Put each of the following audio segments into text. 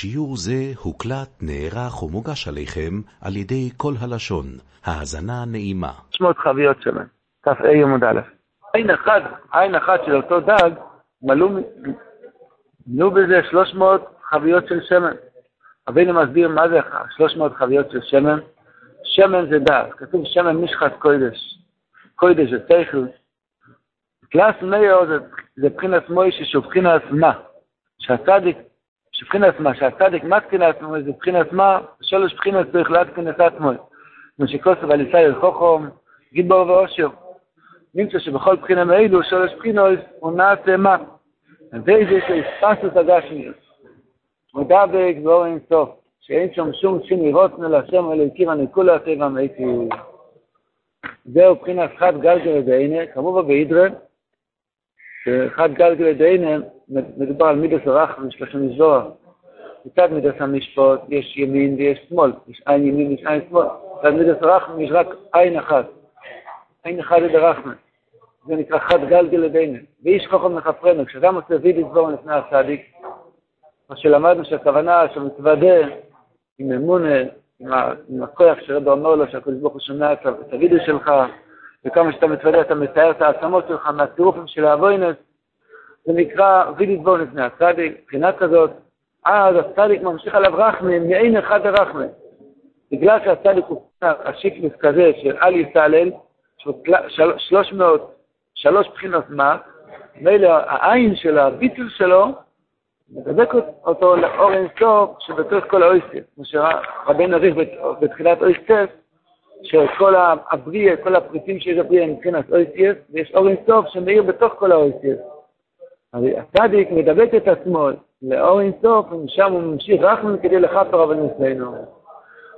שיעור זה הוקלט, נערך ומוגש עליכם על ידי כל הלשון. האזנה נעימה. 300 חביות שלהם, תפעי ימוד א'. עין אחת של אותו דג, מלאו בזה 300 חביות של שמן. אבינו מסביר מה זה 300 חביות של שמן. שמן זה דג, כתוב שמן משחת קודש. קודש זה תכל. קלאס מאיר זה בחינת מוישה שובחינה עצמה. שהצדיק מתקין עצמו, זה בחינת מה, שלוש בחינת צריך להתקין את עצמו. משקוס וליסה ילחוכום, גיבור ואושר. נמצא שבכל בחינה מאילו, שלוש בחינות, הוא נעשה מה. וזה שהספסות הגשמיות. מודה בגבור אין סוף, שאין שם שום שיני רוצנו לשם אלוקים הניקול הטבע מאיתי. זהו בחינת חד גלגל ודעיני, כמובן בהידרן, שחד גלגל ודעיני, מדובר על מידס הרחב שלושה מזוהר. מצד מידס המשפוט יש ימין ויש שמאל, יש עין ימין ויש עין שמאל. מצד מידס הרחב יש רק עין אחת. עין אחת זה דרחמן. זה נקרא חד גלגל ודעיני. ואיש חוכם מחפרנו, כשאדם עושה וידי דבור לפני הצדיק, מה שלמדנו שהכוונה שמתוודה עם אמונה, עם הכוח שרבא אומר לו שהקדוש ברוך הוא שומע את הוידו שלך, וכמה שאתה מתוודא אתה מתאר את העצמות שלך מהצירופים של האבוינס, זה נקרא וידו דבור לפני הצדיק, מבחינה כזאת, אז הצדיק ממשיך עליו רחמי, מעין אחד הרחמי. בגלל שהצדיק הוא השיקנס כזה של אל יסהלל, 303 בחינות מה, מילא העין של הביטול שלו, מדבק אותו לאור אינסוף שבתוך כל האויסטס, כמו שרבנו אריך בתחילת אויסטס, שכל הבריא, כל הפריטים שיש הבריא הם מבחינת אויסטס, ויש אור אינסוף שמאיר בתוך כל האויסטס. אז הצדיק מדבק את עצמו לאור אינסוף, ומשם הוא ממשיך רחמן כדי לחפר אבל נסלנו.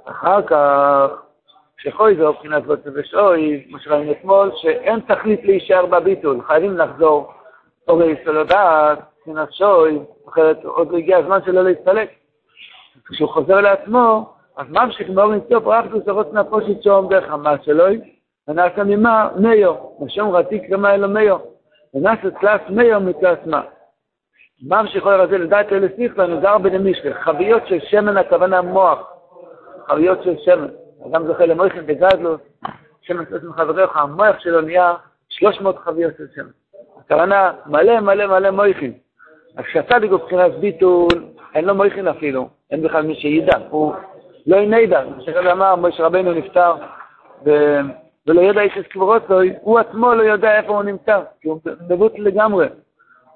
אחר כך, כשחוי זו מבחינת בוצב ושוי, כמו שראינו אתמול, שאין תכלית להישאר בביטול, חייבים לחזור אורי סולודת, נפשוי, אחרת עוד לא הגיע הזמן שלא להתפלק. כשהוא חוזר לעצמו, אז ממשיך מאור אינסוף, רחדו שרוץ נפוש את שום דרך המה שלוי, ונעשה ממה מיו, משום רתיק רמה אלו מיו, ונעשה תלס מיו מתלס מה. ממשיך אור הזה לדעת ללסיך ונוזר בנמישך, חביות של שמן הכוונה מוח, חביות של שמן. אדם זוכה למויכים בגזלות, שמן תלס מחבריך, המוח שלו נהיה 300 חביות של שמן. הכוונה מלא מלא מלא מויכים. אז כשהצדיק הוא בחינת ביטול, אין לו מויכין אפילו, אין בכלל מי שידע, הוא לא ידע, כשכזה אמר, משה רבנו נפטר, ולא ידע איש קבורות לו, הוא עצמו לא יודע איפה הוא נמצא, כי הוא מבוט לגמרי.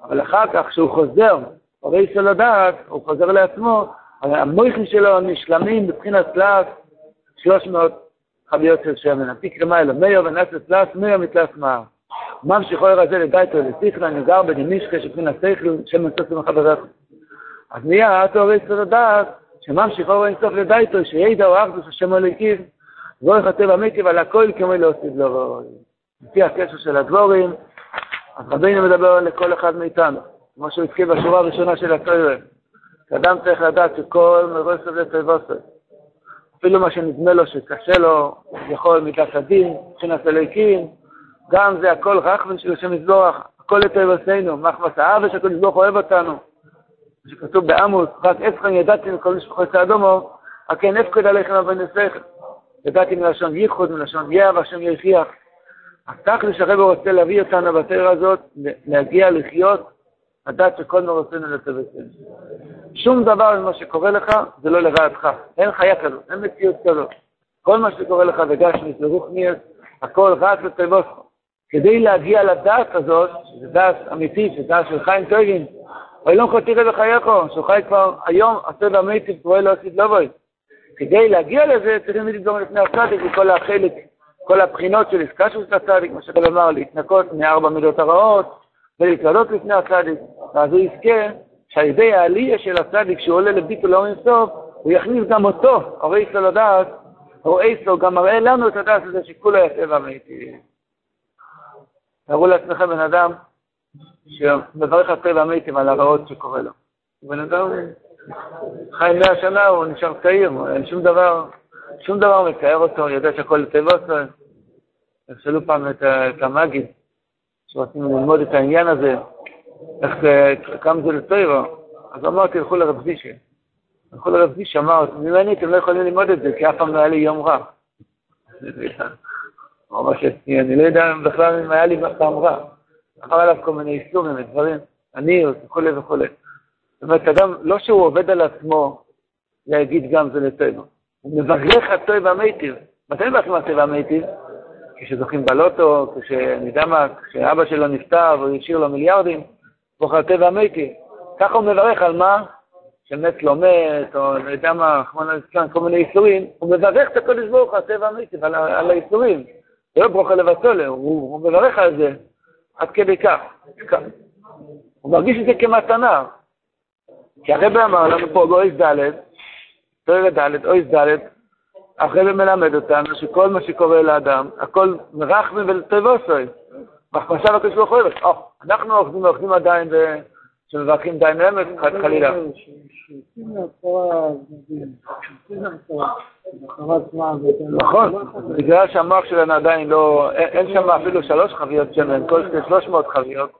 אבל אחר כך, כשהוא חוזר, הרי שלא דעת, הוא חוזר לעצמו, המויכין שלו נשלמים בבחינת תלס, 300 חביות של שמן, הפיק רמה אלו, 100 ונעשה תלס, 100 מתלס מהר. ממשיך אור הזה לדייטו לסיכלה, נגר בנמישכה שפרינה סייכלו, שמן סוסו מחברת. אז נהיה, אתה הורי סוד הדעת, שממשיך אור אינסוף לדייטו, שידע או ארדוס השם הלויקיב, ואורך הטבע מיטיב על הכל כמו לא עושים לו ואורי. לפי הקשר של הדבורים, אז רבינו מדבר לכל אחד מאיתנו, כמו שהוא התחיל בשורה הראשונה של התורה. אדם צריך לדעת שכל מרוסו וטבוסו. אפילו מה שנדמה לו שקשה לו, יכול מידת הדין, שכינת הלויקים, גם זה הכל רחבן של השם יזבורך, הכל לטוב עשינו, מחבס האבא שהכל יזבורך אוהב אותנו. שכתוב בעמוס, רק אסכם ידעתי מכל משפחות האדומו, רק אין אפקד עליכם אבן נסך. ידעתי מלשון ייחוד, מלשון יאב, השם יחיח. התח לשחבר רוצה להביא אותנו בתאיר הזאת, להגיע לחיות, לדעת שכל מרוצנו לטוב עשינו. שום דבר ממה שקורה לך, זה לא לרעתך. אין חיה כזאת, אין מציאות כזאת. כל מה שקורה לך וגש מסלרוך מיד, הכל רק לטוב עשינו. כדי להגיע לדעת הזאת, שזה דעת אמיתית, שזה דעת של חיים טובים, אוי לא חותי רב חייכו, שהוא חי כבר היום, הסוד אמיתית, ואוי לא עשית לא בוי. כדי להגיע לזה, צריכים לדבר לפני הצדיק, וכל החלק, כל הבחינות של עסקה של הצדיק, מה שכל אמר, להתנקות מארבע מידות הרעות, ולהתוודות לפני הצדיק, ואז הוא יזכה, שהידי העלייה של הצדיק, שהוא עולה לביטול לא אינסוף, הוא יכניס גם אותו, הורי סלו דעת, הורי סלו גם מראה לנו את הדעת הזה שכולו יסב אמיתי. תראו לעצמכם בן אדם שמברך הטבע המתים על הרעות שקורה לו. בן אדם חי 100 שנה, הוא נשאר צעיר, אין שום דבר מתאר אותו, הוא יודע שהכל לטבע עושה. אפשרו פעם את המגיד, שרצינו ללמוד את העניין הזה, איך קם זה לטבע, אז אמרתי, הלכו לרב זישי. וכל הרב קיש אמר, ממני אתם לא יכולים ללמוד את זה, כי אף פעם לא היה לי יום רע. אני לא יודע בכלל אם היה לי פעם רע. אחר עליו כל מיני איסורים, דברים, עניות וכו'. זאת אומרת, אדם, לא שהוא עובד על עצמו, להגיד גם זה לטויבה. הוא מברך את טויבה מיטיב. מתי מברך את טויבה מיטיב? כשזוכים בלוטו, כשאבא שלו נפטר והשאיר לו מיליארדים, בוחר טויבה מיטיב. ככה הוא מברך על מה? שמת לא מת, או אדם החמנה לסקן, כל מיני איסורים, הוא מברך את הקודש ברוך, הטבע מיטיב, על האיסורים. זה לא ברוך הלבסולה, הוא מברך על זה, עד כדי כך. הוא מרגיש את זה כמתנה. כי הרב אמר לנו פה, אוי זדלת, הרב מלמד אותנו, שכל מה שקורה לאדם, הכל מרחמי ולטבוסוי. מחמשב הקודש ברוך הוא אוהב. אנחנו אוכלים עדיין, שמברכים די נאמת, חלילה. נכון, בגלל שהמוח שלנו עדיין לא, אין שם אפילו 3 חביות שמן, כל 300 חביות.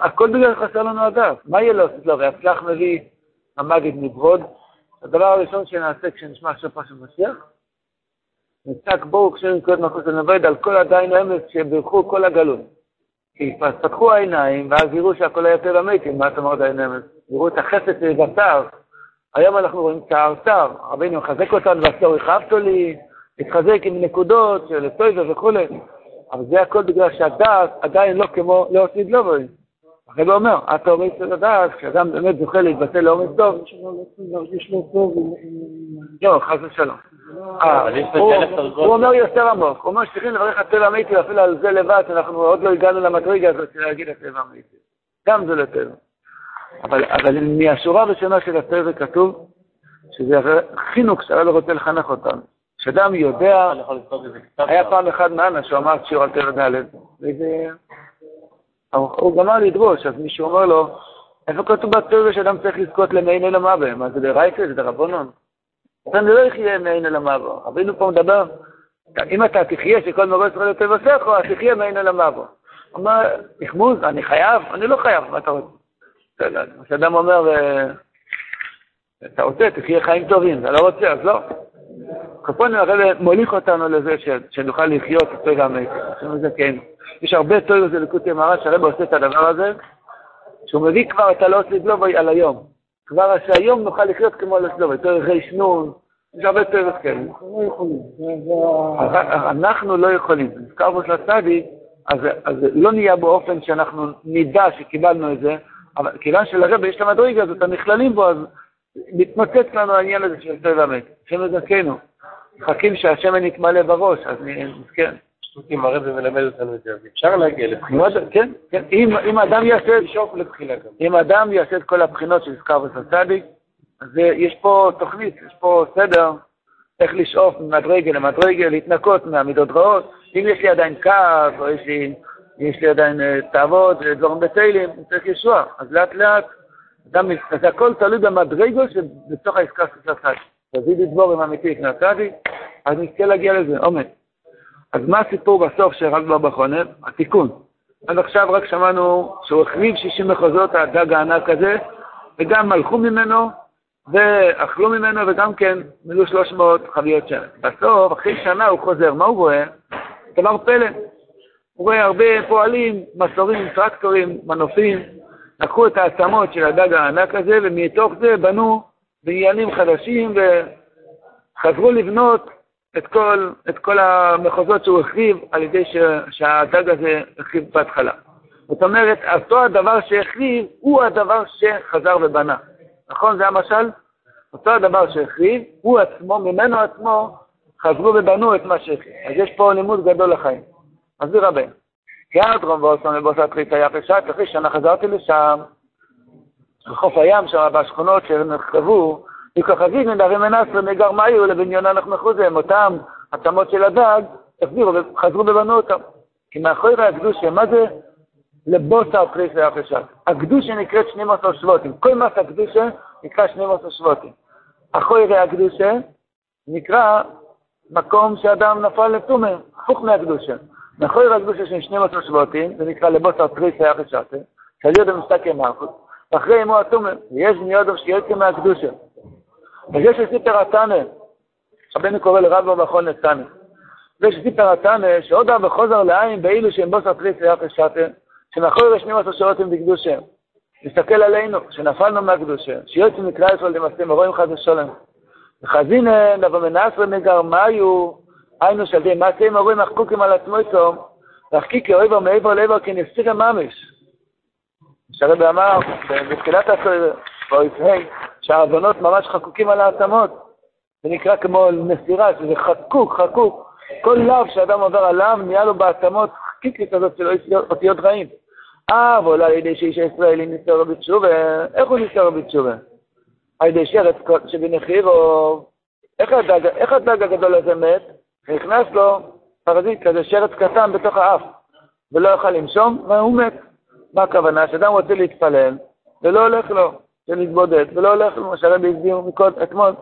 הכל בגלל חסר לנו הדף. מה יהיה לעשות לו? והצלח מביא המגיד מברוד. הדבר הראשון שנעשה כשנשמע שפה שמשיח, נצעק בואו כשנקויות מחוץ לנבד על כל עדיין נאמת שברחו כל הגלות. אז פתחו העיניים, ואז יראו שהכל היה טבע מיטים, מה אתה אומר די נאמץ? יראו את החסד והצער. היום אנחנו רואים צער. רבינו, חזק אותנו והצער, יחבתו לי, התחזק עם נקודות, לטויבה וכו'. אבל זה הכל בגלל שהדעת עדיין לא כמו לאורץ נדלובוי. אחרי זה אומר, אתה הוריד את הדעת, כשאדם באמת זוכה להתבטא לאורץ דוב. לא, חס ושלום. הוא אומר יותר עמוק, הוא אומר שצריכים לברך את טבע מיטי, ואפילו על זה לבד, אנחנו עוד לא הגענו למטריגה הזאת להגיד את טבע מיטי. גם זה לטבע. אבל מהשורה הראשונה של הטבע כתוב, שזה חינוך שאדם רוצה לחנך אותנו. כשאדם יודע, היה פעם אחד מענה שהוא אמר שיעור על טבע ד' הוא גמר לדרוש, אז מישהו אומר לו, איפה כתוב בטבע שאדם צריך לזכות למעין אלא מה בהם? אז זה דרייטה, זה דרבונון. אני לא יחיה מעין אל המעבור. רבינו פה מדבר, אם אתה תחיה שכל מורה ישראל יוצא וסך, או תחיה מעין אל המעבור. הוא אומר, תחמוז, אני חייב? אני לא חייב, מה אתה רוצה? כשאדם אומר, אתה רוצה, תחיה חיים טובים, אתה לא רוצה, אז לא. כפון הרי מוליך אותנו לזה שנוכל לחיות את טוב המעט. יש הרבה טוב זה לקוטי מראה שהרב עושה את הדבר הזה, שהוא מביא כבר את הלאות לדלוב על היום. כבר שהיום נוכל לחיות כמו לסלוב, יותר רשנון, יש הרבה טובות כאלה. אנחנו לא יכולים. נזכרנו של הצדי, אז לא נהיה באופן שאנחנו נדע שקיבלנו את זה, אבל כיוון שלרבה יש למדריגה הזאת, הנכללים בו, אז מתמצץ לנו העניין הזה של טוב אמת. השם יזכנו. מחכים שהשמן יתמלא בראש, אז נזכן. פשוטים, הרבה מלמד אותנו את זה, אפשר להגיע לבחינה. כן, כן, אם אדם יעשה, אם אדם יעשה את כל הבחינות שנזכר בסצדיק, אז יש פה תוכנית, יש פה סדר, איך לשאוף ממדרגה למדרגה, להתנקות מהמידות רעות, אם יש לי עדיין קו, או יש לי עדיין תעבוד, דברים בטיילים, צריך ישוע, אז לאט לאט, אז הכל תלוי במדרגו שבתוך העסקה של סצדיק, תזיד לדבור עם אמיתי לפני הסצדיק, אז נזכה להגיע לזה, עומד. אז מה הסיפור בסוף שרק בא בחונב? התיקון. עד עכשיו רק שמענו שהוא החריב 60 מחוזות הדג הענק הזה, וגם מלכו ממנו, ואכלו ממנו, וגם כן מלאו 300 חביות שמן. בסוף, אחרי שנה הוא חוזר, מה הוא רואה? דבר פלא. הוא רואה הרבה פועלים, מסורים, טרקטורים, מנופים, לקחו את העצמות של הדג הענק הזה, ומתוך זה בנו בניינים חדשים, וחזרו לבנות, את כל המחוזות שהוא החריב על ידי שהדג הזה החריב בהתחלה. זאת אומרת, אותו הדבר שהחריב הוא הדבר שחזר ובנה. נכון? זה המשל? אותו הדבר שהחריב, הוא עצמו, ממנו עצמו, חזרו ובנו את מה שהחריב. אז יש פה לימוד גדול לחיים. אז זה רבה. יעד רומבוסון לבוסת ריטה יחשת, אחרי שנה חזרתי לשם, לחוף הים שם, בשכונות שנחרבו, וכחזית נדרים מנסר מגר מאיו לבניון אנחנו חוזם, אותם התמות של הדג, חזרו ובנו אותם. כי מאחורי הקדוש, מה זה? לבוסה הפריס והחשת. הקדוש נקראת 12 שבוטים. כל מה שהקדוש נקרא 12 שבוטים. אחורי הקדוש נקרא מקום שאדם נפל לתומר, הפוך מהקדוש. מאחורי הקדוש יש 12 שבוטים, זה נקרא לבוסה הפריס והחשת. שעל יודם מסתכל מהחוץ. ואחרי אמו התומר, יש מיודו שיוצא מהקדוש. ויש סיפר התנא, רבנו קורא לרב במכון לתנא, ויש סיפר התנא שעוד אב חוזר לעין באילו שהם בוסר פריס ליחס שטן, שנחלו לשנים עשר שעות הם בקדושה, נסתכל עלינו, שנפלנו מהקדושה, שיוצא מקרא ישראל למסים, רואים חד ושולם. וחזינן, אבל מנעשו נגר מאיו, היינו שווים, מעשים הרואים החקוקים על עצמו איתו, והחקיק לאויבר מעבר לעבר, כי נפסיק הממש. שהרב אמר, בתחילת הסוהר, שהעוונות ממש חקוקים על העצמות. זה נקרא כמו נסירה, שזה חקוק. כל לב שאדם עובר עליו, נהיה לו בעצמות חקיקית הזאת של אותיות רעים. אבל על ידי שאיש הישראלי נסתר בתשובה, איך הוא נסתר בתשובה? על ידי שרץ שבנחיר, או... איך הדג הגדול הזה מת? נכנס לו פרזיט כזה שרץ קטן בתוך האף, ולא יוכל לנשום, והוא מת. מה הכוונה? שאדם רוצה להתפלל, ולא הולך לו, שנתבודד, ולא הולך לו, שהרבי הסבירו אתמול,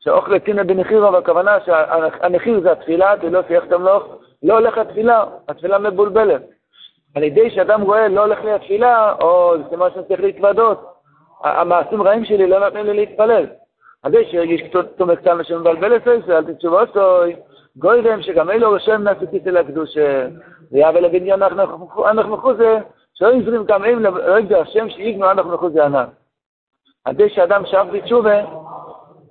שאוכל צינה בנחירו, והכוונה שהנחיר זה התפילה, ולא שיח תמלוך, לא הולך התפילה, התפילה מבולבלת. על ידי שאדם רואה, לא הולך לי התפילה, או זה מה שאני צריך להתוודות, המעשים רעים שלי לא נתנים לי להתפלל. אז יש שירגיש כתום אקטן שמבלבל לסייסה, אל תתשובה סוי, גוירם שגם אלו ראשם נעשיתי של הקדושה, ויאבל הבניין אנחנו חוזה, שלא נזרים גם אם לרגע השם שאיגנו אנחנו חוזה ענן. אז יש שאדם שאף בתשובה,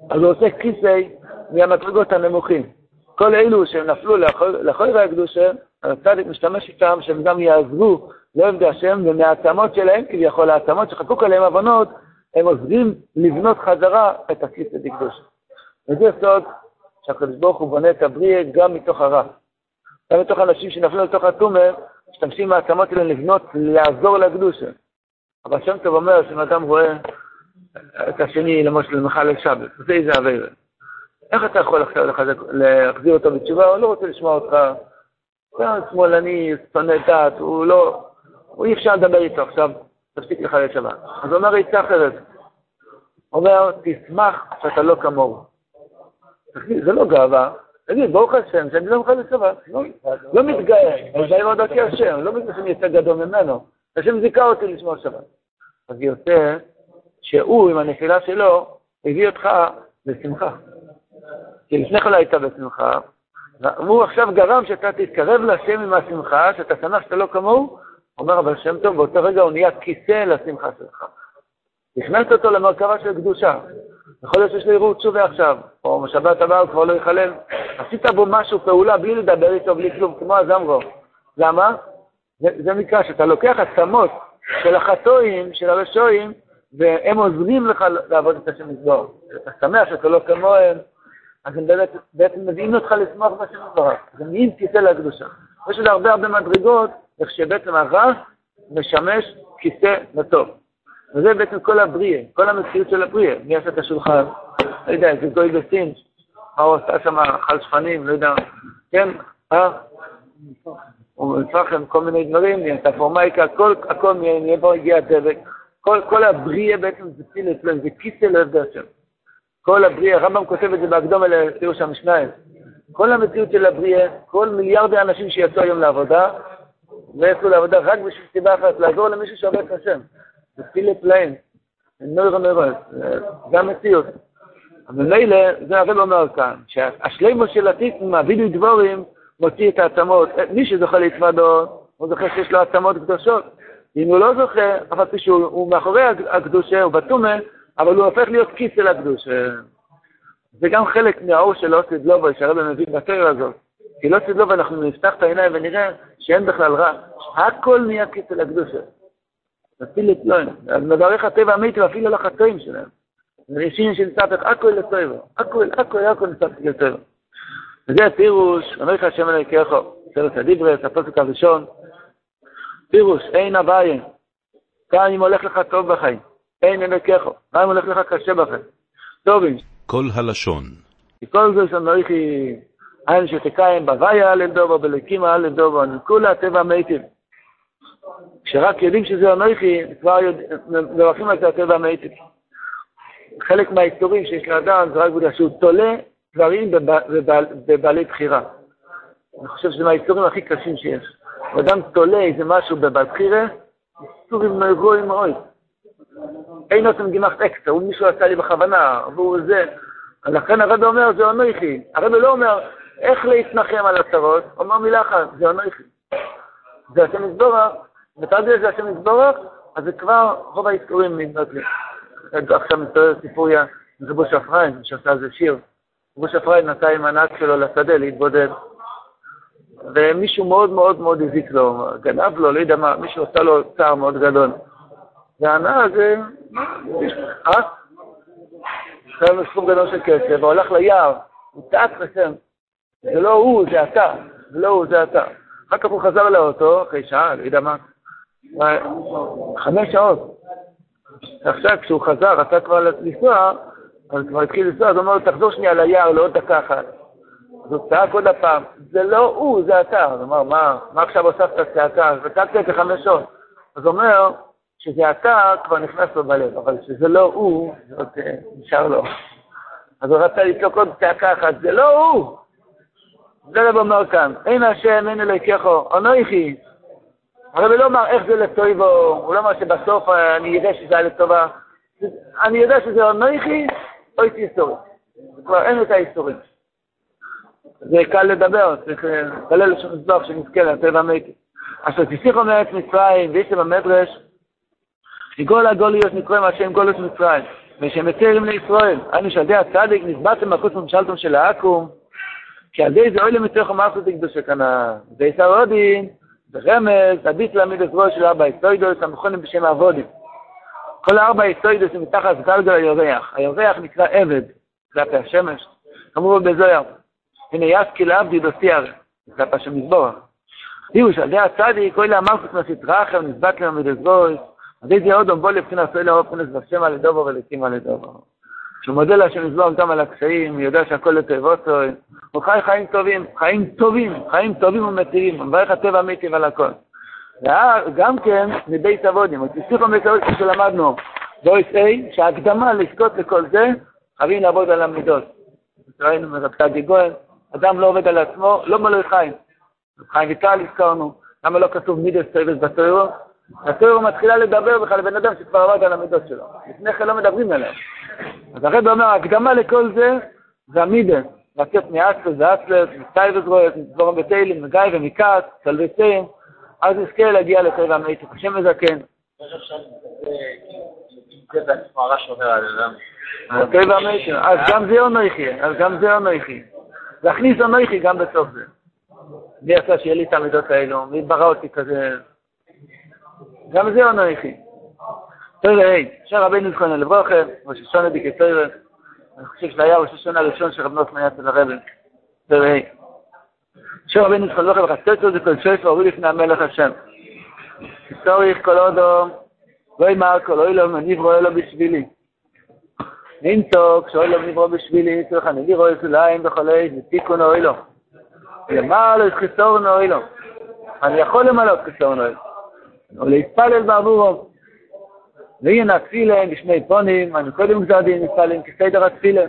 אז הוא עושה כיסי מהמטרגות הנמוכים. כל אלו שהם נפלו לחוירי הקדושה, הצדיק משתמש איתם שהם גם יעזרו לעבד השם, ומהעצמות שלהם כביכול, העצמות שחקוק עליהם הבנות, הם עוזרים לבנות חזרה את הכיס לדקדוש. וזה סוד שהקדוש ברוך הוא בונה את הבריאה גם מתוך הרע. גם מתוך אנשים שנפלו לתוך התומר, משתמשים מהעצמות שלהם לבנות, לעזור לקדושה. אבל השם טוב אומר שאדם רואה את השני למשל מחלל שבת, זה איזה עבירה. איך אתה יכול להחזיר אותו בתשובה? הוא לא רוצה לשמוע אותך. הוא שמאלני, שונא דת, הוא לא... הוא אי אפשר לדבר איתו עכשיו, תפסיק לך לשבת. אז הוא אומר איתה אחרת. הוא אומר, תשמח שאתה לא כמור. זה לא גאווה. תגיד, ברוך השם, שאני לא מוכן לשבת. לא מתגאה, זה היה עוד עקי השם, לא מתגאה שאני יצא גדול ממנו. השם זיקה אותי לשמוע שבת. אז יוצא שהוא, עם הנפילה שלו, הביא אותך בשמחה. כי לפני כלל הייתה בשמחה, והוא עכשיו גרם שאתה תתקרב לשם עם השמחה, שאתה שמח שאתה לא כמור, אומר אבל שם טוב, באותו רגע הוא נהיה כיסא לשמחה שלך. נכנסת אותו למרכבה של קדושה. יכול להיות שיש לו יראו תשובה עכשיו, או משבת הבא הוא כבר לא יחלל. עשית בו משהו, פעולה, בלי לדבר איתו, בלי כלום, כמו הזמרו. למה? זה נקרא שאתה לוקח עצמות של החטאים, של הרשעים, והם עוזרים לך לעבוד את השם לסבור. אתה שמח שאתה לא כמוהם, אז הם בעצם מביאים אותך לשמוח בשם לסבור. זה נהיים כיסא לקדושה. יש עוד הרבה מדרגות, איך שבעצם הרע משמש כיסא לטוב. וזה בעצם כל הבריאה, כל המציאות של הבריאה. מי עשה את השולחן? לא יודע, זה גוי בסין. מה הוא עשה שם? אכל שפנים, לא יודע. כן, הוא נצרח עם כל מיני דברים, נהיה את הפורמייקה, הכל נהיה בו הגיע את זה. כל הבריאה בעצם זה פיל אצלם, זה כיסא לעבד השם. כל הבריאה, הרמב"ם כותב את זה בהקדום אלה, תראו שם משניים. כל המציאות של הבריאה, כל מיליארדי האנשים שיצאו היום לעבודה, ויצאו לעבודה רק בשביל סיבה אחת, לעזור למישהו שעובד את השם. זה פילה פלאים. נוירו. זה המציאות. אבל מילה, זה הרב אומר כאן, שהשלימו של עתיק מעבידו דבורים, מוציא את העצמות. מי שזוכה להתוודות, הוא זוכה שיש לו עצמות קדושות. אם הוא לא זוכה, אבל כשהוא מאחורי הקדושה, הוא בתומה, אבל הוא הופך להיות כיס אל הקדושה. זה גם חלק מהאור של לא סדלובה, שהרב מביא בתורה הזאת. כי לא סדלובה, אנחנו נפתח את העיניים ונראה שאין בכלל רע. הכל נהיה כיס אל הקדושה. אפילו לא, אז מברך הטבע המתי ואפילו לחטאים שלהם. ראשין שנצטח הכל לטבע. הכל נצטח לטבע. וזה הפירוש, אומר לך השם אלוקיך, סרט הדיברס, הפסוק הראשון. פירוש, אין הבעיה. כאן אם הולך לך טוב בחיים. אין אלוקיך. כאן אם הולך לך קשה בחיים. טובים. כל הלשון. כל זה שנוריכי, אין שתקיים בוויה על אלדובה, בלקימה על אלדובה, כולה הטבע המתי. כשרק יודעים שזה המייחי, כבר מברכים על זה הטבע המייחי. חלק מהאיסורים שיש לאדם זה רק בגלל שהוא תולה דברים בבעלי בחירה. אני חושב שזה מהאיסורים הכי קשים שיש. אדם תולה איזה משהו בבעל בחירה, איסורים רואים מאוד. אין עושה מגימח אקסה, הוא מישהו עשה לי בכוונה, והוא זה, לכן הרב אומר, זה אנוכי. הרב לא אומר, איך להתנחם על הצרות? אומר מילה אחת, זה אנוכי. זה השם יתברך, ותעדי זה השם יתברך, אז זה כבר רוב ההזכורים נדמת לי. עכשיו מסתובב סיפוריה, זה בוש אפרים, שעשה איזה שיר. בוש אפרים נתן עם הנהג שלו לשדה להתבודד. ומישהו מאוד מאוד מאוד הזיק לו, גנב לו, לא יודע מה, מישהו עשה לו צער מאוד גדול. והנהג זה... חייב לו סכום גדול של כסף, והוא הלך ליער, הוא צעק לשם. זה לא הוא, זה אתה. זה לא הוא, זה אתה. אחר כך הוא חזר לאוטו, אחרי שעה, לא יודע מה. 5 שעות. עכשיו כשהוא חזר, רצה כבר לנסוע, אז כבר התחיל לנסוע, אז הוא אומר לו, תחזור שנייה ליער, לעוד דקה אחת. אז הוא צעק עוד הפעם, זה לא הוא, זה אתה. הוא אומר, מה עכשיו הוספת צעקה? וצעקת את 5 שעות. אז הוא אומר, שזה אתה כבר נכנס לו בלב, אבל שזה לא הוא, זאת נשאר לו. אז הוא רצה לצעוק עוד צעקה אחת, זה לא הוא! זה רב אומר כאן, אין השם, אין אלוהיכו, אנוכי. הרב לא אומר איך זה לטוב, הוא לא אומר שבסוף אני יודע שזה היה לטובה. אני יודע שזה אנוכי, או איתי איסורים. כבר אין את האיסורים. זה קל לדבר, צריך להתפלל לשם מזבח שנזכה לטבע מתי. עכשיו תשיחו מארץ מצרים, ויש במדרש, שגול הגוליות נקרא מהשם גולות מצרים, ושהם יצרים לישראל. אנו שעדי הצדיק נזבתם מהכוס ממשלתם של העקום, כי על די זה אוי למצריך ומאסות הקדושה כנאה. זה ישר עודים, ברמז, הביט להעמיד את רואו של 4 היסוידות, המכונים בשם העבודים. כל 4 היסוידות הם מתחת גלגל הירח. הירח נקרא עבד, כלפי השמש. אמרו בזויר, הנה יסקי לעבדי דוסייר, כלפי השם מזבורך. זהו שעדי הצדיק, אוי להמאסות נשית רחם, נזבט להעמיד את רואו, עדי זה עוד עומבו לבחין עשוי להופנס בשם על דובר ולקים על דובר. שהוא מודה לה שנזבור גם על הקשיים, הוא יודע שהכל לטוב אותו, הוא חי חיים טובים, חיים טובים ומתירים, הוא מברך הטבע מיטיב על הכל. וגם כן, מדי סבודים, התסיכו מסעוד כשלמדנו, בויס איי, שההקדמה לזכות לכל זה, חייבים לעבוד על המידות. ראינו מרבקה דיגון, אדם לא עובד על עצמו, לא מלוי חיים. חיים ויטל הזכרנו, למה לא כתוב מידס טויבס בתוירו? התוירו מתחילה לדבר בכלל לבן אדם שכבר עבד על המידות שלו. לפני כן לא מדברים עליו. אז הרב אומר, הקדמה לכל זה, זה המידס, לצאת מאצלס ואצלס, מצאי וזרועת, מצבורם בתילים, מגאי ומקאץ, צלויצים, אז נזכה להגיע לטבע מיטיב, השם מזקן. הטבע מיטיב, אז גם זה אנוכי, להכניס אנוכי גם בסוף זה. מי עשה שיהיה לי את המידות האלו, מי ברא אותי כזה, גם זה אנוכי. תראה, שרבינו זכרנו לברכה, ראש השנה בקצרה, אני חושב שזה היה ראש השנה הראשון שרבנו עשמיה אצל הרבי. תראה, שרבינו זכרנו לברכה, וחסצו זה כל שיש והוריד לפני המלך השם. צורך כל עודו, לא ימר כל אוי לו מניברו אלו בשבילי. נינטוק שאוי לו מניברו בשבילי, צריך הנגירו אצליים וחולי, ותיקונו אוי לו. למר לו יחסורנו אוי לו. אני יכול למלות חסורנו אוי לו. או להתפלל בעבורו. והנה התפילה בשני פונים, אני קודם גזרדים מתפעלים כסדר התפילה.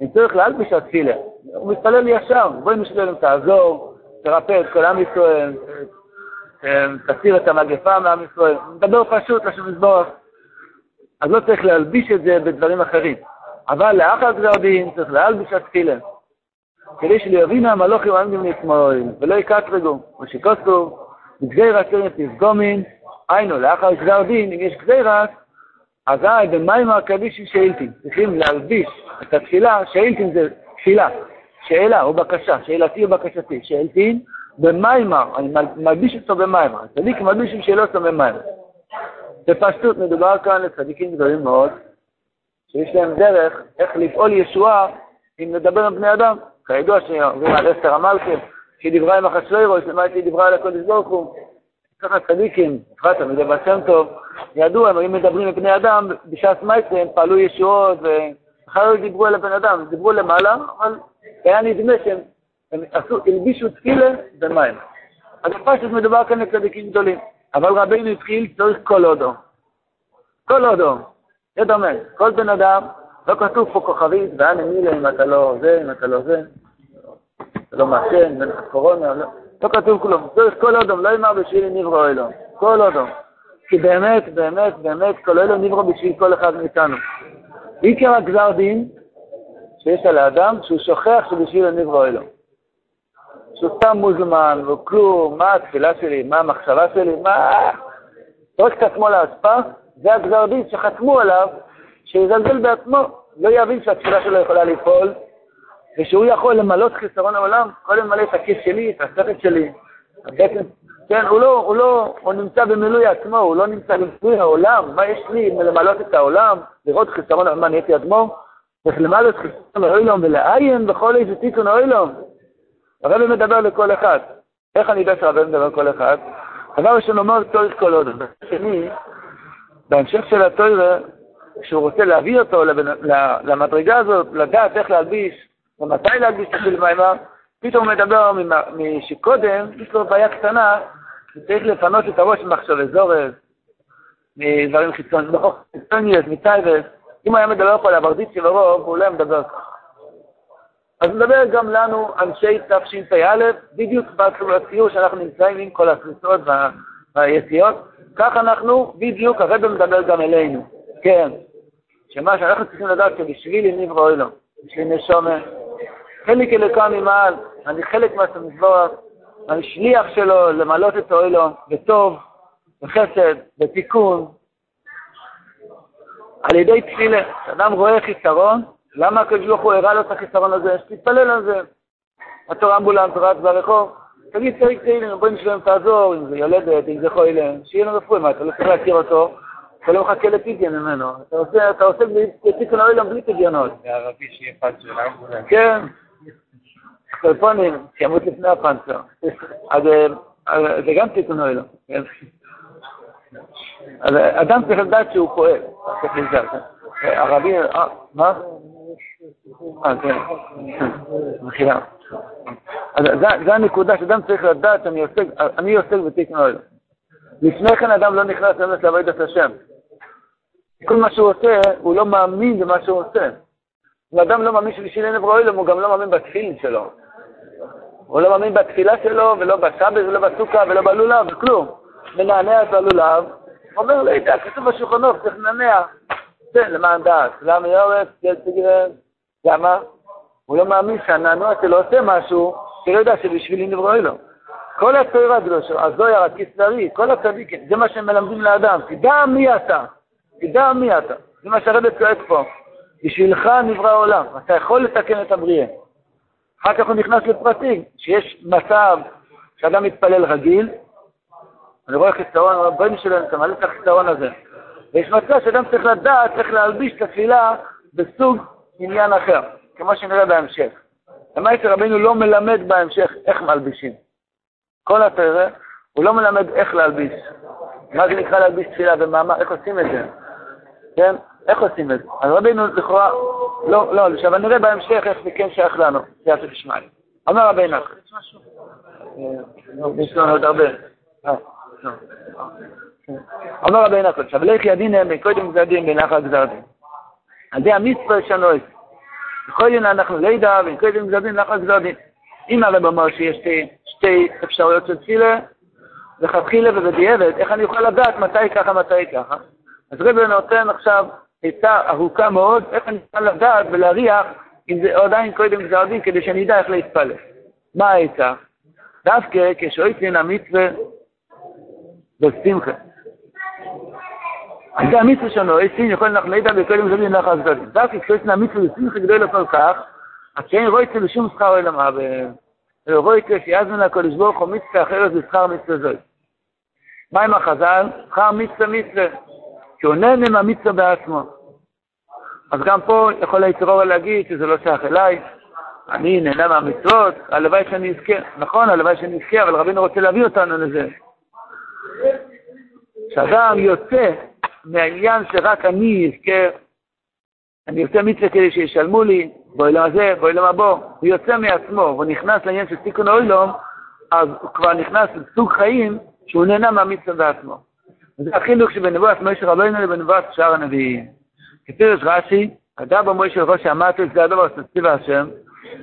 אני צריך להלביש התפילה. הוא מתפלל ישר, בואי משלם, תעזור, תרפא את כל עם ישראל, תסיר את המגפה מעם ישראל. מדבר פשוט לשם מזבורך. אז לא צריך להלביש את זה בדברים אחרים. אבל לאחר גזרדים צריך להלביש התפילה. כדי שליבין המלוך יועמדים להתמועל, ולא יקטרגו, ושיקוסו, בגזיר עשיר נפגומים, היינו, לאחר גזר דין, אם יש גזירת, אזי במים הקדיש עם שאילתים. צריכים להלביש את התפילה, שאילתים זה תפילה, שאלה או בקשה, שאלתי או בקשתי, שאילתים, במים, אני מלביש אותו במים, צדיק מלביש עם שאלות אותו במים. בפשטות מדובר כאן לצדיקים גדולים מאוד, שיש להם דרך איך לפעול ישועה אם נדבר עם בני אדם. כידוע שאומרים על אסתר המלכה, שהיא דיברה עם אחשוורוש, יש למה שהיא דיברה על הקודש ברוך הוא. ככה צדיקים, בפרט המדבר בשם טוב, ידוע, אם מדברים לבני אדם, בשעת מייצה הם פעלו ישועות, ואחר דיברו על הבן אדם, דיברו למעלה, אבל היה נדמה שהם הלבישו תפילה במים. אז פשוט מדובר כאן לצדיקים גדולים, אבל רבינו התחיל, צריך כל הודו. כל הודו, זה דומה, כל בן אדם, לא כתוב פה כוכבית, ואני מילה, אם אתה לא זה, אם אתה לא זה, אתה לא מעשן, בן קורונה, לא... לא כתוב כלום, צריך כל אדם, לא יאמר בשביל נברו אלו, כל אדם. כי באמת, באמת, כל אדם נברו בשביל כל אחד מאיתנו. עיקר הגזר דין, שיש על האדם שהוא שוכח שבשביל אני כבר אלו. שהוא סתם מוזמן וכלום, מה התפילה שלי, מה המחשבה שלי, מה... רק את עצמו להספה, זה הגזר דין שחתמו עליו, שיזלזל בעצמו, לא יבין שהתפילה שלו יכולה ליפול, ושהוא יכול למלות חיסרון העולם, יכול למלא את הכיס שלי, את השכת שלי. כן, הוא נמצא במילוי עצמו, הוא לא נמצא במילוי העולם, מה יש לי למלות את העולם, לראות חיסרון העולם, נהייתי אדמו, ולמלות חיסרון העולם, ולעיין בכל איזה תיקון העולם. הרב מדבר לכל אחד. איך אני יודע שהרב מדבר לכל אחד? דבר שנאמר תורך כל עוד. בשני, בהמשך של התורה, כשהוא רוצה להביא אותו למדרגה הזאת, לדעת איך להלביש, ומתי להלביש תחיל מימה, פתאום מדבר משקודם, יש לו בעיה קטנה, צריך לפנות את הראש ממחשבי זורז, מדברים חיצוניות, מטייבס. אם היה מדבר פה על הברדית של הרוב, הוא לא מדבר כך. אז נדבר גם לנו, אנשי תשפ"א, בדיוק בסיור שאנחנו נמצאים עם כל הסריסות והיציאות, כך אנחנו, בדיוק, הרב מדבר גם אלינו. כן, שמה שאנחנו צריכים לדעת שבשבילי נברא אלו, בשביל נשומה, חלק אלוקה ממעל, אני חלק מהסמזבורך, אני שליח שלו למלות את אלו, בטוב, בחסד, בתיקון. על ידי תפילה, אדם רואה חיסרון, למה הקדוש ברוך הוא הראה לו את החיסרון הזה? שתתפלל על זה. התור אמבולנס רץ ברחוב, תגיד צריך תהילים, בואי נשלם תעזור, אם זה יולדת, אם זה חוילם, שיהיה לנו רפוי, מה אתה לא צריך להכיר אותו, אתה לא מחכה לפיגיון ממנו, אתה עושה לפיגון הוילם בלי פיגיונות. זה ערבי שיהיה פנצ'ר, אמבולנס. כן, סלפונים, שימות לפני הפנצ'ר. אז זה גם פיגון הוילם. אז אדם צריך לדעת שהוא פועל, צריך לזל. ערבי, מה? כן, מחילה. אז זו הנקודה שאדם צריך לדעת, אני עוסק בתיקון העולם. לפני כן אדם לא נכנס באמת לעבודת השם. כל מה שהוא עושה, הוא לא מאמין במה שהוא עושה. אם אדם לא מאמין שבשביל אין נברא עולם, הוא גם לא מאמין בתפילין שלו. הוא לא מאמין בתפילה שלו, ולא בשבת, ולא בסוכה, ולא בלולב, וכלום. מנענע את הלולב, אומר לי, כתוב בשולחן ערוך, צריך לנענע. זה למען דעת, למה יורף, יל תגרם, למה? הוא לא מאמין שהנענוע שלו עושה משהו, שלא יודע שבשבילי נברא לו. כל התורה הזויה, הכסלרי, כל הצדיקים, זה מה שהם מלמדים לאדם, תדע מי אתה, תדע מי אתה. זה מה שהרב"ד צועק פה, בשבילך נברא העולם, אתה יכול לתקן את הבריאה. אחר כך הוא נכנס לפרטים, שיש מצב שאדם מתפלל רגיל, אני רואה חיסרון, רבנו שלנו, אתה מעלה את החיסרון הזה. ויש מצב שאדם צריך לדעת, צריך להלביש את התפילה בסוג עניין אחר, כמו שנראה בהמשך. למה יצא רבינו לא מלמד בהמשך איך מלבישים? כל התורה, הוא לא מלמד איך להלביש. מה זה נקרא להלביש תפילה ומאמר, איך עושים את זה? כן? איך עושים את זה? אז רבינו לכאורה, לא, אבל נראה בהמשך איך וכן שייך לנו. זה יעשה תשמע לי. אמר רבינו. יש משהו? יש לנו עוד הרבה. אמר רבי נחל, שבלך ידיניהם בקודם גזדים בנחל גזרדים. על זה המצווה שנועס. בכל ינה אנחנו לידה וקודם גזדים בנחל גזרדים. אם הרב אמר שיש שתי אפשרויות של תפילה, וחתחילה ובדיעבד, איך אני אוכל לדעת מתי ככה, מתי ככה? אז רבי נותן עכשיו עצה ארוכה מאוד, איך אני אוכל לדעת ולהריח אם זה עדיין קודם גזרדים, כדי שאני אדע איך להתפלל. מה העצה? דווקא כשאוי תנין המצווה בשמחה. אז זה המצווה שלנו, איסים יכול אנחנו ידע בקודם גזדים לאחר גזדים. דווקא כשיש לנו המצווה בשמחה גדולה כל כך, אז שאין רויצה בשום שכר אלא מה, ורויצה שיעזמן הקדוש ברוך הוא מצווה אחרת בשכר מצווה זאת. מה עם החז"ל? שכר מצווה, שעונה מהמצווה בעצמו. אז גם פה יכול היצרור להגיד שזה לא שייך אליי, אני נהנה מהמצוות, הלוואי שאני אזכה. נכון, הלוואי שאני אזכה, אבל רבינו רוצה להביא אותנו לזה. כשאדם יוצא מהעניין שרק אני אזכר, אני יוצא מצווה כדי שישלמו לי, בואי לא זה, בואי לא מבוא, הוא יוצא מעצמו, הוא נכנס לעניין של תיקון העולם, אז הוא כבר נכנס לסוג חיים שהוא נהנה מהמצווה בעצמו. זה החילוק שבנבואת משה רבנו לבנבואת שאר הנביאים. כפירוש רש"י, הדבר במשה רבנו שאמרת זה הדבר הסציב השם,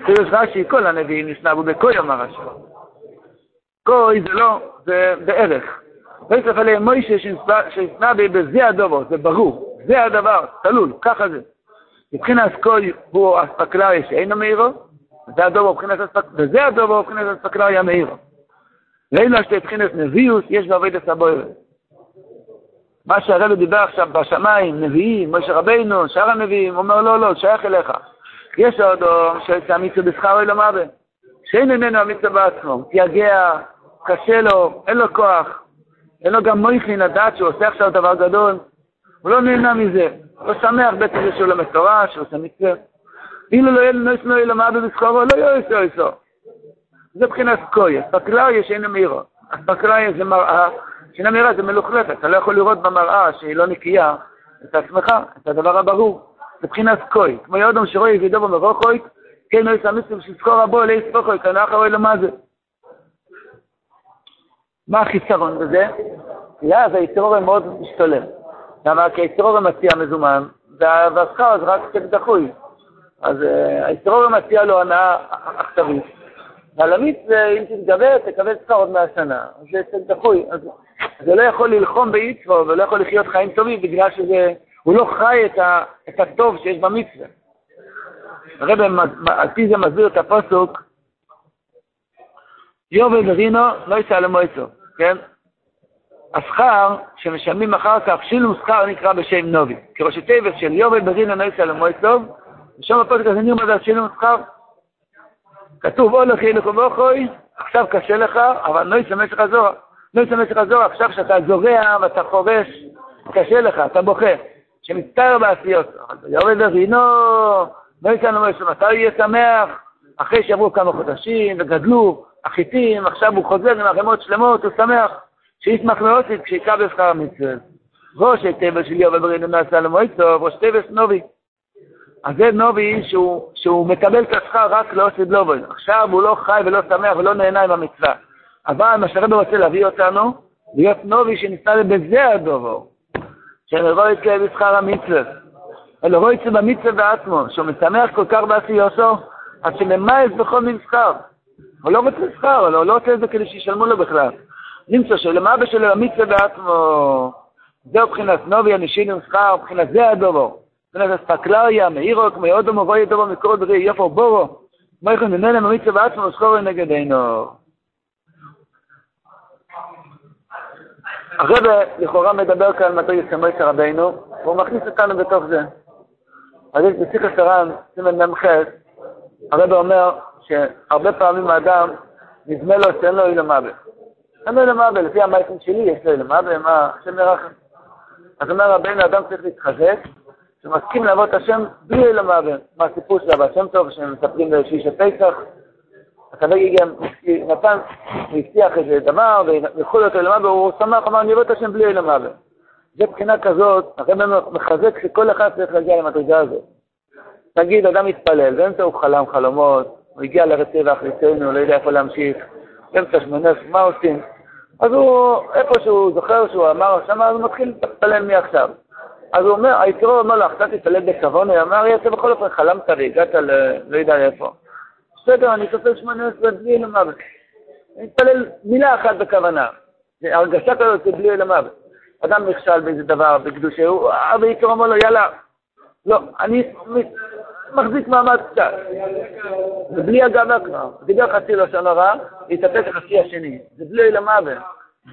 כפירוש רש"י כל הנביאים נשנבו בכל יום הרש"י. כוי זה לא, זה בערך. ויצף עליהם מוישה שישנא בזה הדבר, זה ברור, זה הדבר, תלול, ככה זה. מבחינת קוי הוא אספקלריה שאינו מאירו, וזה הדובר מבחינת אספקלריה מאירו. לילה שתבחינת נביאוס יש בעבודת הבורא. מה שהרב דיבר עכשיו בשמיים, נביאים, משה רבינו, שאר הנביאים, אומר לא, לא, שייך אליך. יש עוד שהמיצו בשכרו אלו מוות, שאין איננו המיצו בעצמו, תיאגע, קשה לו, אין לו כוח, אין לו גם מויכין לדעת שהוא עושה עכשיו דבר גדול, הוא לא נהנה מזה, הוא שמח בעצם זה שהוא לומד תורה, שהוא עושה מצווה. אילו לא ישנו אלו מוות בשכרו, לא יאו יסו. זה מבחינת קוי, אספקלריה שאינו מאירו. אספקלריה זה מראה, שאינו מאירה זה מלוכלכת, אתה לא יכול לראות במראה שהיא לא נקייה, את עצמך, את הדבר הברור. מבחינת קוי, כמו יהודם שרואי וידובו מרוכוי, כן הוא יסמיסו שזכור הבו אלי ספוכוי, כאן אחר אוי למה זה. מה החיסרון בזה? יא, אז היצרורם מאוד משתולם. למה? כי היצרורם מציע מזומן, והשכר אז רק קצת דחוי. אז היצרורם מציע לו הנאה הכתבית. העלמית זה אם תתגבר, תקבל שכר עוד 100 שנה. זה קצת דחוי. אז זה לא יכול ללחום ביצרו, ולא יכול לחיות חיים טובים, בגלל שזה... הוא לא חי את הטוב שיש במצווה. הרב על פי זה מסביר את הפסוק, יובל ורינו לא יצא למועצו, כן? השכר שמשלמים אחר כך, שילום שכר נקרא בשם נובי. כי ראשי טבע של יובל ורינו לא יצא למועצו, ושם הפסוק הזה נראה מה זה שילום שכר. כתוב או לכי לכובוכוי, עכשיו קשה לך, אבל לא יצא משך הזורע. לא יצא משך הזורע, עכשיו שאתה זורע ואתה חורש, קשה לך, אתה בוכה. שמצטער בעשיות, יורד ורינו, לא יצא לנו משהו, מתי יהיה שמח, אחרי שעברו כמה חודשים וגדלו, החיטים, עכשיו הוא חוזר עם החמות שלמות, הוא שמח, שישמח מאוסית כשיקה בשכר המצווה. ראש הטבע של יורד ורינו נעשה למועצוב, ראש טבע נובי. אז זה נובי שהוא מקבל את השכר רק לאוסית לובי, עכשיו הוא לא חי ולא שמח ולא נהנה עם המצווה. אבל מה שהרב רוצה להביא אותנו, להיות נובי שנסתער בזה הדובור. שנראה את כאב ישחר המצלב. אלא רואה את זה במצלב בעצמו, שהוא משמח כל כך בעשי יוסו, אז שממייס בכל מבשחר. הוא לא רוצה לבשחר, הוא לא רוצה את זה כדי שישלמו לו בכלל. נמצא שלמאבא שלו המצלב בעצמו, זהו בחינת נובי אנשין ומסחר, בחינת זה הדובו. בחינת אספקלריה, מאירו, כמו יעודו מובוי דובו מקור דרי, יופו בורו. כמו יכולים לנהלם המצלב בעצמו, ושחורי נגד עינו. הרב לכאורה מדבר כאן מתי יסמי שרבינו, והוא מכניס אותנו בתוך זה. אז יש בשיח הסרן, סימן נמחס, הרב אומר שהרבה פעמים האדם נזמה לו שאין לו אילמאבל. אין לו אילמאבל, לפי המייסים שלי יש לו אילמאבל, מה השם מרחם. אז אומר רבינו, האדם צריך להתחזק, שמסכים לעבוד את השם בלי אילמאבל. מה הסיפור שלה בהשם טוב, שמספרים לאיש הפסח, הכבי גם נתן והבטיח איזה דבר, ויכול להיות אילמה, והוא שמח, אמר, אני רואה את השם בלי אילמה. זה בחינה כזאת, הרב מחזק שכל אחד צריך להגיע למטרידה הזאת. נגיד, אדם מתפלל, באמצע הוא חלם חלומות, הוא הגיע לרצה והחליצנו, הוא לא יודע איפה להמשיך, באמצע שמונף, מה עושים? אז הוא, איפה שהוא זוכר שהוא אמר שם, אז הוא מתחיל להתפלל מעכשיו. אז הוא אומר, היתרו אומר לך, אתה תתפלל בכוון, הוא אמר, יעשה בכל אופן, חלמת והגעת לא יודע איפה. בסדר, אני תופל 18 בלי אל המוות. אני מתפלל מילה אחת בכוונה. הרגשה כזאת זה בלי אל המוות. אדם נכשל באיזה דבר בקדושה, הוא בעיקר אומר לו, יאללה. לא, אני מחזיק מעמד קצת. זה בלי הגבה כבר. דיבר חצי לא שנה רע, להתאפק החצי השני. זה בלי אל המוות.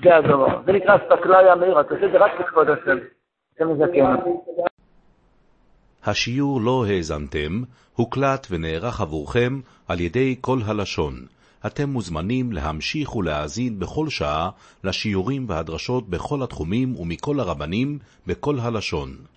זה הדבר. זה נקרא ספקלריה מאירה. אתה עושה את זה רק לכבוד השם. זה מזכן. השיעור לא האזנתם, הוקלט ונערך עבורכם על ידי כל הלשון. אתם מוזמנים להמשיך ולהאזין בכל שעה לשיעורים והדרשות בכל התחומים ומכל הרבנים בכל הלשון.